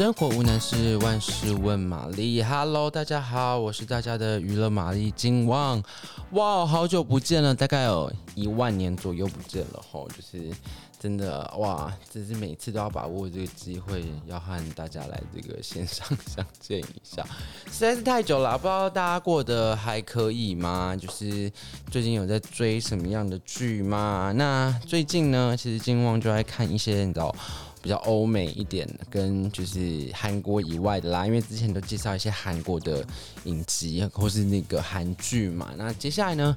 生活无难事，万事问玛丽。Hello， 大家好，我是大家的娱乐玛丽金旺。哇，好久不见了，大概有10000年左右不见了吼，就是真的哇，真是每次都要把握这个机会，要和大家来这个线上相见一下，实在是太久了，不知道大家过得还可以吗？就是最近有在追什么样的剧吗？那最近呢，其实金旺就在看一些你知道。比较欧美一点跟就是韩国以外的啦，因为之前都介绍一些韩国的影集或是那个韩剧嘛。那接下来呢，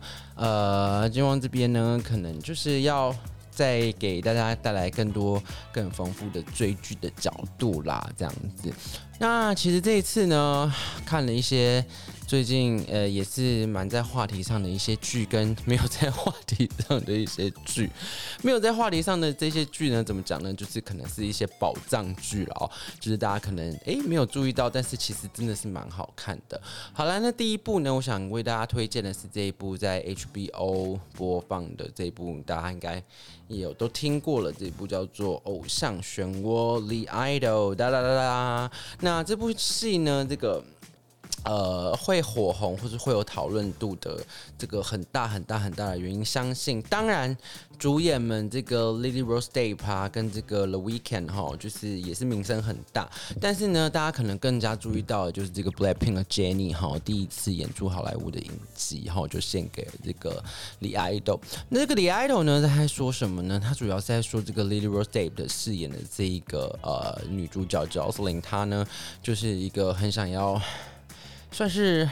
金旺这边呢，可能就是要再给大家带来更多更丰富的追剧的角度啦，这样子。那其实这一次呢，看了一些最近也是蛮在话题上的一些剧，跟没有在话题上的一些剧。没有在话题上的这些剧呢，怎么讲呢？就是可能是一些宝藏剧了哦，就是大家可能没有注意到，但是其实真的是蛮好看的。好啦，那第一部呢，我想为大家推荐的是这一部在 HBO 播放的这一部，大家应该也有都听过了，这一部叫做《偶像漩涡》The Idol， 哒哒哒哒。那这部戏呢，这个会火红或是会有讨论度的这个很大的原因，相信当然主演们这个 Lily Rose Depp 啊，跟这个 The Weeknd 哈，就是也是名声很大。但是呢，大家可能更加注意到的就是这个 BLACKPINK 的 Jennie 哈，第一次演出好莱坞的影集哈，就献给这个 The Idol。那这个 The Idol 呢，在说什么呢？他主要是在说这个 Lily Rose Depp 的饰演的这一个女主角 Jocelyn， 她呢就是一个很想要。算是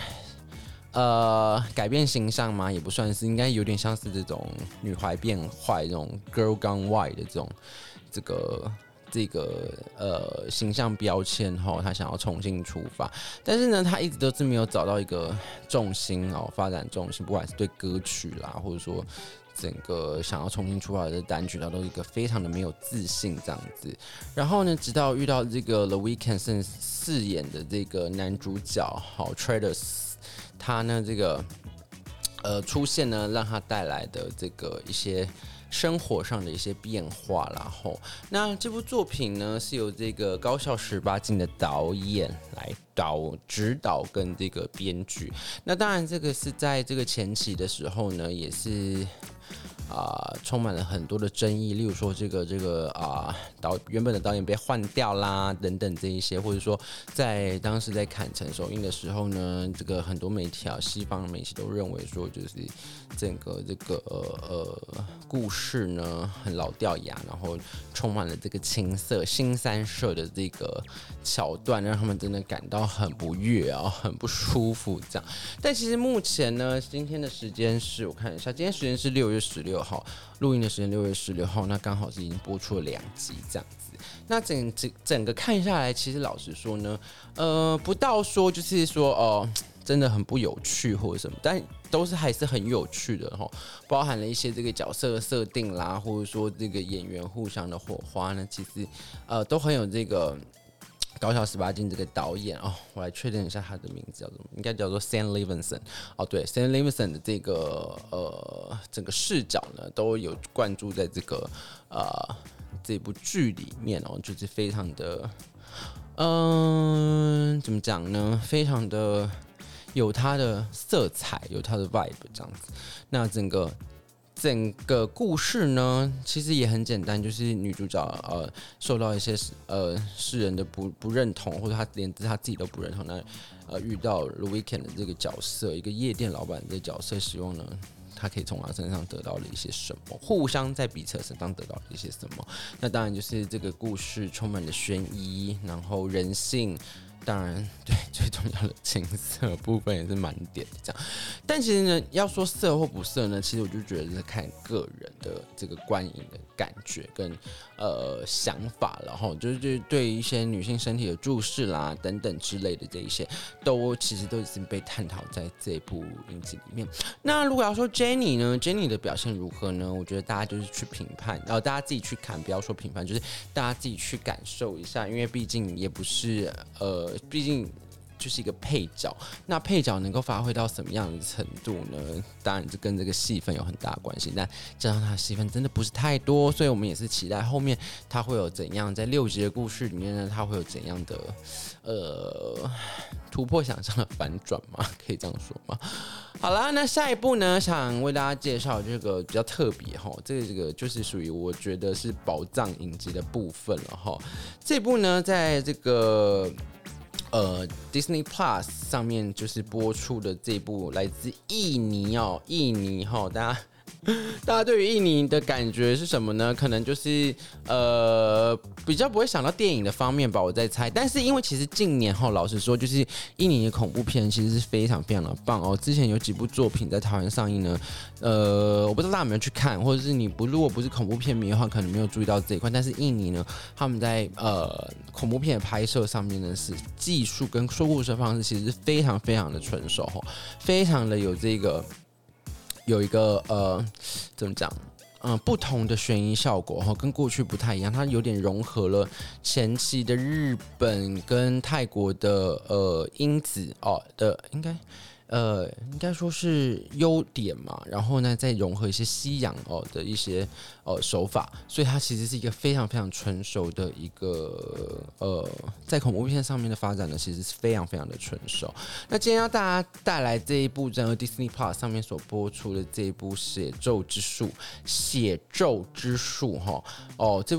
改变形象嘛，也不算是，应该有点像是这种女孩变坏这种 girl gone wild 的这个形象标签吼，他想要重新出发，但是呢，他一直都是没有找到一个重心哦，发展重心，不管是对歌曲啦，或者说。整个想要重新出来的单曲，他都一个非常的没有自信这样子。然后呢，直到遇到这个 The Weeknd 饰演的这个男主角好 Tedros， 他呢这个出现呢，让他带来的这个一些。生活上的一些变化啦吼，那这部作品呢是由这个高校18禁的导演来指导跟这个编剧。那当然这个是在这个前期的时候呢，也是充满了很多的争议，例如说原本的导演被换掉啦等等这一些，或者说在当时在坎城首映的时候呢，这个很多媒体啊，西方媒体都认为说，就是整个故事呢很老掉牙，然后充满了这个情色新三社的这个桥段，让他们真的感到很不悦啊，很不舒服这样。但其实目前呢，今天的时间是我看一下，今天时间是6月16号，录音的时间6月16号，那刚好是已经播出了2集这样子。那整个看下来，其实老实说呢，不到说就是说哦，真的很不有趣或者什么，但都是还是很有趣的哈，包含了一些这个角色的设定啦，或者说这个演员互相的火花呢，其实都很有这个。高校18禁这个导演哦，我来确认一下他的名字叫什么，应该叫做 Sam Levinson 哦，对 ，Sam Levinson 的这个整个视角呢，都有灌注在这个这部剧里面哦，就是非常的怎么讲呢？非常的有他的色彩，有他的 vibe 这样子。那整个故事呢，其实也很简单，就是女主角受到一些世人的不认同，或者她连她自己都不认同，那遇到 Louis Ken 的这个角色，一个夜店老板的角色，希望呢。他可以从他身上得到了一些什么，互相在彼此身上得到了一些什么。那当然就是这个故事充满了悬疑，然后人性，当然对最重要的情色部分也是满点的这样。但其实呢，要说色或不色呢，其实我就觉得是看个人的这个观影的感觉跟想法了哈，就是对一些女性身体的注视啦等等之类的这一些，都其实都已经被探讨在这部影集里面。那如果要说 Jennie 呢 ？Jennie 的表现如何呢？我觉得大家就是去评判，大家自己去看，不要说评判，就是大家自己去感受一下，因为毕竟也不是，毕竟就是一个配角。那配角能够发挥到什么样的程度呢？当然就跟这个戏份有很大关系，但加上他的戏份真的不是太多，所以我们也是期待后面他会有怎样，在6集的故事里面呢，他会有怎样的突破想象的反转吗？可以这样说吗？好啦，那下一部呢，想为大家介绍这个比较特别哈，这个就是属于我觉得是宝藏影集的部分了哈。这部呢，在这个Disney Plus 上面就是播出的这部来自印尼哈，大家对于印尼的感觉是什么呢？可能就是比较不会想到电影的方面吧，我在猜。但是因为其实近年后，老实说，就是印尼的恐怖片其实是非常非常的棒哦。之前有几部作品在台湾上映呢，我不知道大家有没有去看，或者是如果不是恐怖片迷的话，可能没有注意到这一块。但是印尼呢，他们在恐怖片的拍摄上面呢，是技术跟说故事的方式其实是非常非常的成熟哦，非常的有一个怎么讲？不同的悬疑效果哈，跟过去不太一样，它有点融合了前期的日本跟泰国的因子哦的，应该说是优点嘛，然后呢再融合一些西洋哦的一些手法，所以它其实是一个非常非常成熟的一个在恐怖片上面的发展呢，其实是非常非常的成熟。那今天要大家带来这一部在 Disney Plus 上面所播出的这一部《血咒之术》哈哦，这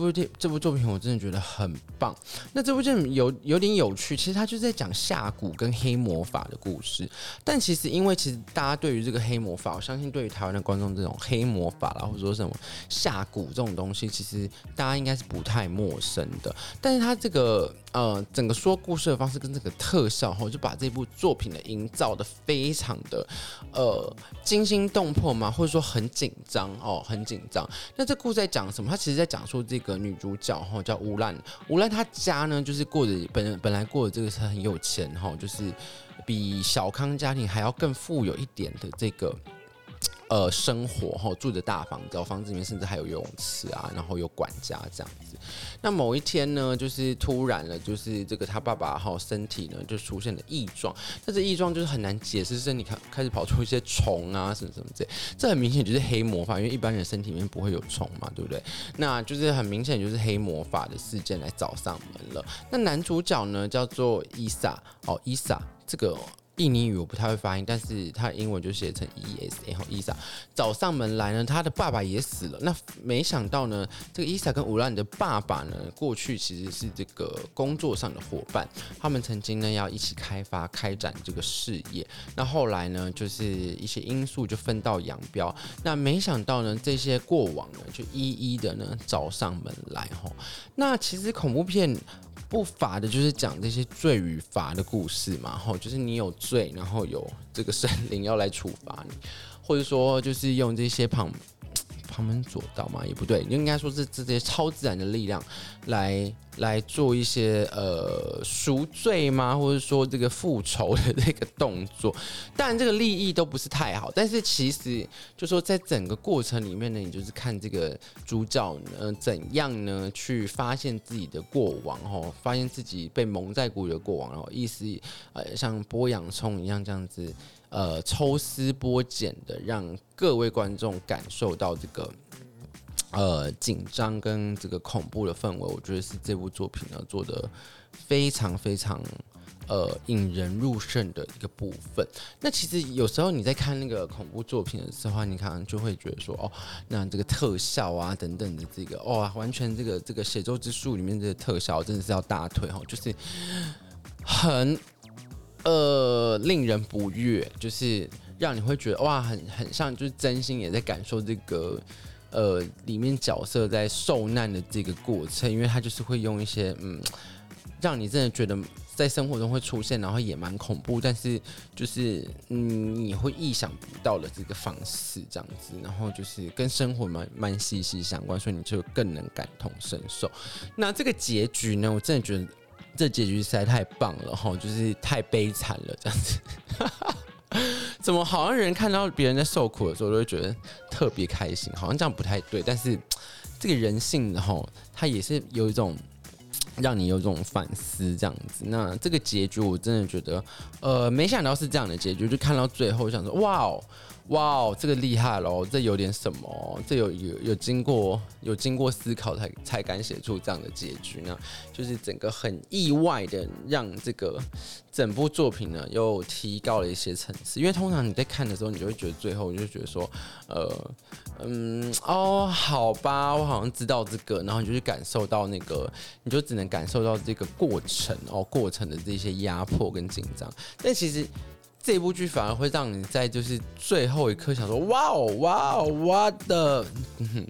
部作品我真的觉得很棒。那这部作品有点有趣，其实它就是在讲下蛊跟黑魔法的故事，但其实，因为其实大家对于这个黑魔法，我相信对于台湾的观众，这种黑魔法啦，或者说什么下蛊这种东西，其实大家应该是不太陌生的。但是它这个整个说故事的方式跟这个特效后，就把这部作品的营造的非常的惊心动魄嘛，或者说很紧张哦，很紧张。那这故事在讲什么？它其实在讲说这个女主角哈叫乌兰，她家呢就是过着本来过着这个是很有钱哈，就是比小康家庭还要更富有一点的这个生活，住着大房子，房子里面甚至还有游泳池啊，然后有管家这样子。那某一天呢，就是突然了，就是这个他爸爸身体呢就出现了异状，但是异状就是很难解释，身体开始跑出一些虫啊什么什么之类，这很明显就是黑魔法，因为一般人身体里面不会有虫嘛，对不对？那就是很明显就是黑魔法的事件来找上门了。那男主角呢叫做 Isa， 这个印尼语我不太会发音，但是他英文就写成 ESA 和 Isa。找上门来呢，他的爸爸也死了。那没想到呢，这个 Isa 跟乌兰的爸爸呢，过去其实是这个工作上的伙伴，他们曾经呢要一起开展这个事业。那后来呢，就是一些因素就分道扬镳。那没想到呢，这些过往呢，就一一的呢找上门来哈。那其实恐怖片不乏的就是讲这些罪与罚的故事嘛，就是你有罪，然后有这个神灵要来处罚你，或者说就是用这些旁门左道嘛，也不对，应该说是这些超自然的力量来做一些赎罪嘛，或者说这个复仇的这个动作。当然这个利益都不是太好，但是其实就说在整个过程里面呢，你就是看这个主角怎样呢去发现自己的过往哦，发现自己被蒙在鼓里的过往，然后意思像剥洋葱一样这样子抽丝剥茧的让各位观众感受到这个紧张跟这个恐怖的氛围，我觉得是这部作品呢做的非常非常引人入胜的一个部分。那其实有时候你在看那个恐怖作品的时候，你可能就会觉得说，哦，那这个特效啊等等的这个，哦，完全这个《血咒之术》里面的特效真的是要大腿哦，就是很令人不悦，就是让你会觉得哇，很像就是真心也在感受这个。里面角色在受难的这个过程，因为他就是会用一些让你真的觉得在生活中会出现，然后也蛮恐怖，但是就是你会意想不到的这个方式这样子，然后就是跟生活蛮息息相关，所以你就更能感同身受。那这个结局呢，我真的觉得这结局实在太棒了哈，就是太悲惨了这样子。怎么好像人看到别人在受苦的时候，都会觉得特别开心？好像这样不太对，但是这个人性的吼，它也是有一种让你有这种反思这样子。那这个结局我真的觉得，没想到是这样的结局，就看到最后想说，哇哦，这个厉害咯，这有点什么，这有经过思考才敢写出这样的结局呢，就是整个很意外的让这个整部作品呢又提高了一些层次。因为通常你在看的时候，你就会觉得最后就觉得说，好吧，我好像知道这个，然后你就去感受到那个，你就只能感受到这个过程哦，过程的这些压迫跟紧张，但其实。这部剧反而会让你在就是最后一刻想说哇哦，what the，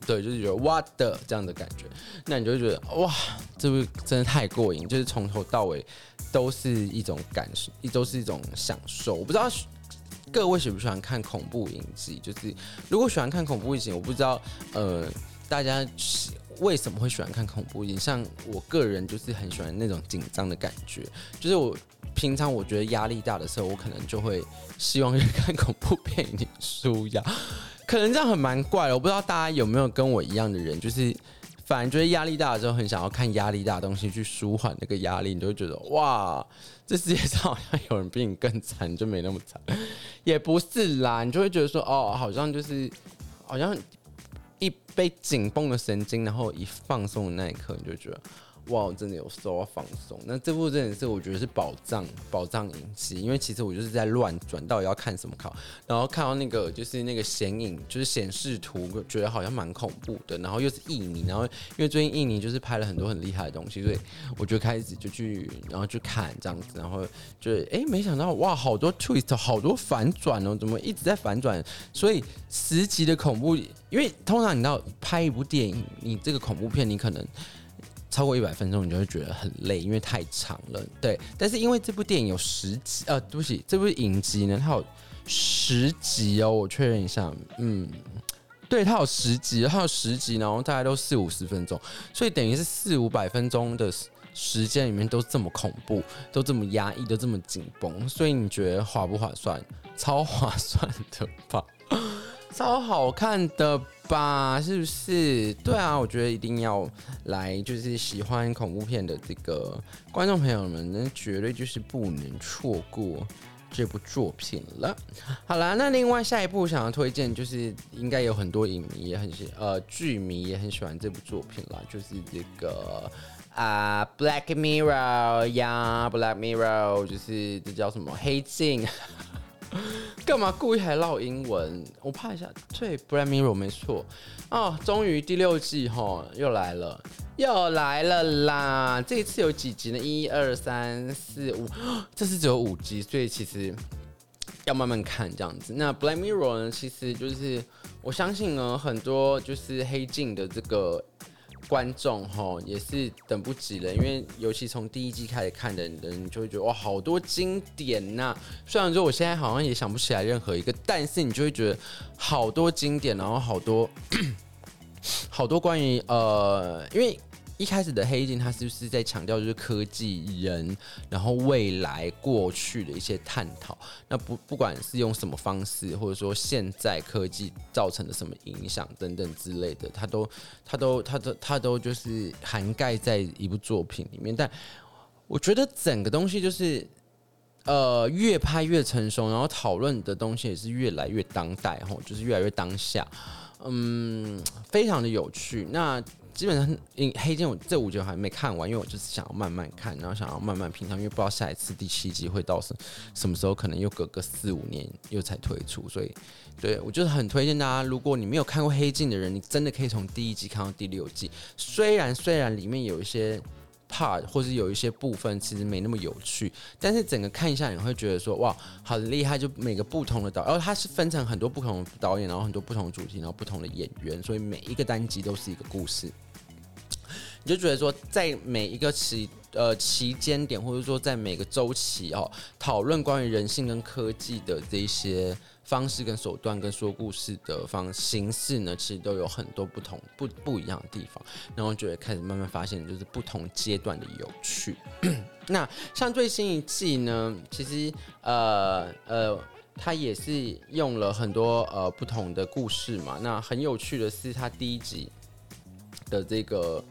对，就是觉得 what the 这样的感觉，那你就会觉得哇，这部真的太过瘾，就是从头到尾都是一种感受，都是一种享受。我不知道各位喜不喜欢看恐怖影集，就是如果喜欢看恐怖影集，我不知道大家为什么会喜欢看恐怖影集，像我个人就是很喜欢那种紧张的感觉，就是我。平常我觉得压力大的时候，我可能就会希望去看恐怖片一点舒压，可能这样很蛮怪的。我不知道大家有没有跟我一样的人，就是反正觉得压力大的时候，很想要看压力大的东西去舒缓那个压力，你就会觉得哇，这世界上好像有人比你更惨，就没那么惨，也不是啦，你就会觉得说哦，好像就是好像一被紧绷的神经，然后一放松的那一刻，你就觉得。哇，真的有受到放松。那这部真的是我觉得是宝藏影集，因为其实我就是在乱转，到底要看什么考，然后看到那个就是那个显影，就是显示图，觉得好像蛮恐怖的。然后又是印尼，然后因为最近印尼就是拍了很多很厉害的东西，所以我就开始就去，然后去看这样子，然后就没想到哇，好多 twist， 好多反转哦，怎么一直在反转？所以10集的恐怖，因为通常你知道拍一部电影，你这个恐怖片你可能。超过100分钟，你就会觉得很累，因为太长了。对，但是因为这部电影有10集，对不起，这部影集呢，它有10集哦，我确认一下，对，它有10集，然后大概都40-50分钟，所以等于是400-500分钟的时间里面都这么恐怖，都这么压抑，都这么紧绷，所以你觉得划不划算？超划算的吧。超好看的吧，是不是？对啊，我觉得一定要来，就是喜欢恐怖片的这个观众朋友们呢，绝对就是不能错过这部作品了。好啦，那另外下一部想要推荐，就是应该有很多影迷也很剧迷也很喜欢这部作品啦，就是这个。Black Mirror 呀，Black Mirror 就是这叫什么黑镜？干嘛故意还绕英文？我怕一下，对 ，Black Mirror 没错哦，终于第6季吼又来了啦！这一次有几集呢？1、2、3、4、5，这次只有5集，所以其实要慢慢看这样子。那 Black Mirror 呢，其实就是我相信呢，很多就是黑镜的这个。观众也是等不及了，因为尤其从第1季开始看的人，你就会觉得哇，好多经典呐！虽然说我现在好像也想不起来任何一个，但是你就会觉得好多经典，然后好多关于因为。一开始的黑镜，它是不是在强调就是科技人，然后未来过去的一些探讨？那不管是用什么方式，或者说现在科技造成的什么影响等等之类的，它都就是涵盖在一部作品里面。但我觉得整个东西就是。越拍越成熟，然后讨论的东西也是越来越当代，就是越来越当下，非常的有趣。那基本上黑镜这5集我还没看完，因为我就是想要慢慢看，然后想要慢慢品尝，因为不知道下一次第7季会到什么时候，可能又隔个4-5年又才推出，所以对我就是很推荐大家，如果你没有看过黑镜的人，你真的可以从第1季看到第6季，虽然里面有一些。part 或是有一些部分其实没那么有趣，但是整个看一下你会觉得说哇，很厉害！就每个不同的导演，然后它是分成很多不同的导演，然后很多不同的主题，然后不同的演员，所以每一个单集都是一个故事。你就觉得说，在每一个期间点，或者说在每个周期哦，讨论关于人性跟科技的这些方式跟手段，跟说故事的形式呢，其实都有很多不一样的地方。然后就会开始慢慢发现，就是不同阶段的有趣。那像最新一季呢，其实它也是用了很多不同的故事嘛。那很有趣的是，它第1集的这个。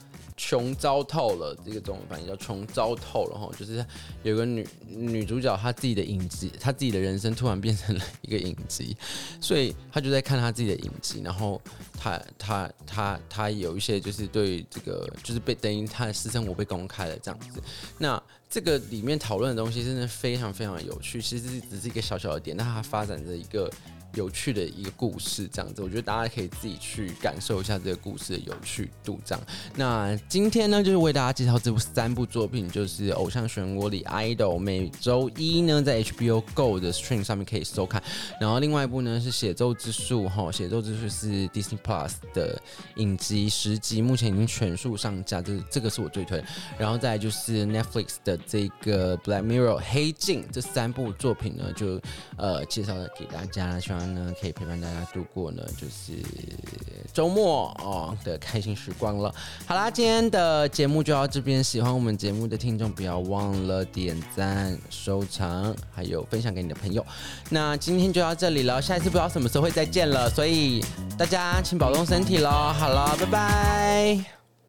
穷糟透了，这个中文翻译叫穷糟透了，就是有个 女主角她自己的影集，她自己的人生突然变成了一个影集，所以她就在看她自己的影集，然后 她有一些就是对这个就是被等于她的私生活被公开了这样子。那这个里面讨论的东西真的非常非常有趣，其实只是一个小小的点，但它发展着一个有趣的一个故事这样子，我觉得大家可以自己去感受一下这个故事的有趣度这样。那今天呢就是为大家介绍这3部作品，就是偶像漩涡里 idol， 每周一呢在 HBO GO 的 stream 上面可以收看，然后另外一部呢是血咒之术，血咒之术是 Disney+ 的影集10集，目前已经全数上架，这个是我最推的，然后再来就是 Netflix 的这个 Black Mirror 黑镜，这3部作品呢就介绍给大家，希望呢可以陪伴大家度过呢就是周末的开心时光了。好啦，今天的节目就到这边，喜欢我们节目的听众不要忘了点赞、收藏，还有分享给你的朋友。那今天就到这里了，下一次不知道什么时候会再见了，所以大家请保重身体咯。好了，拜拜。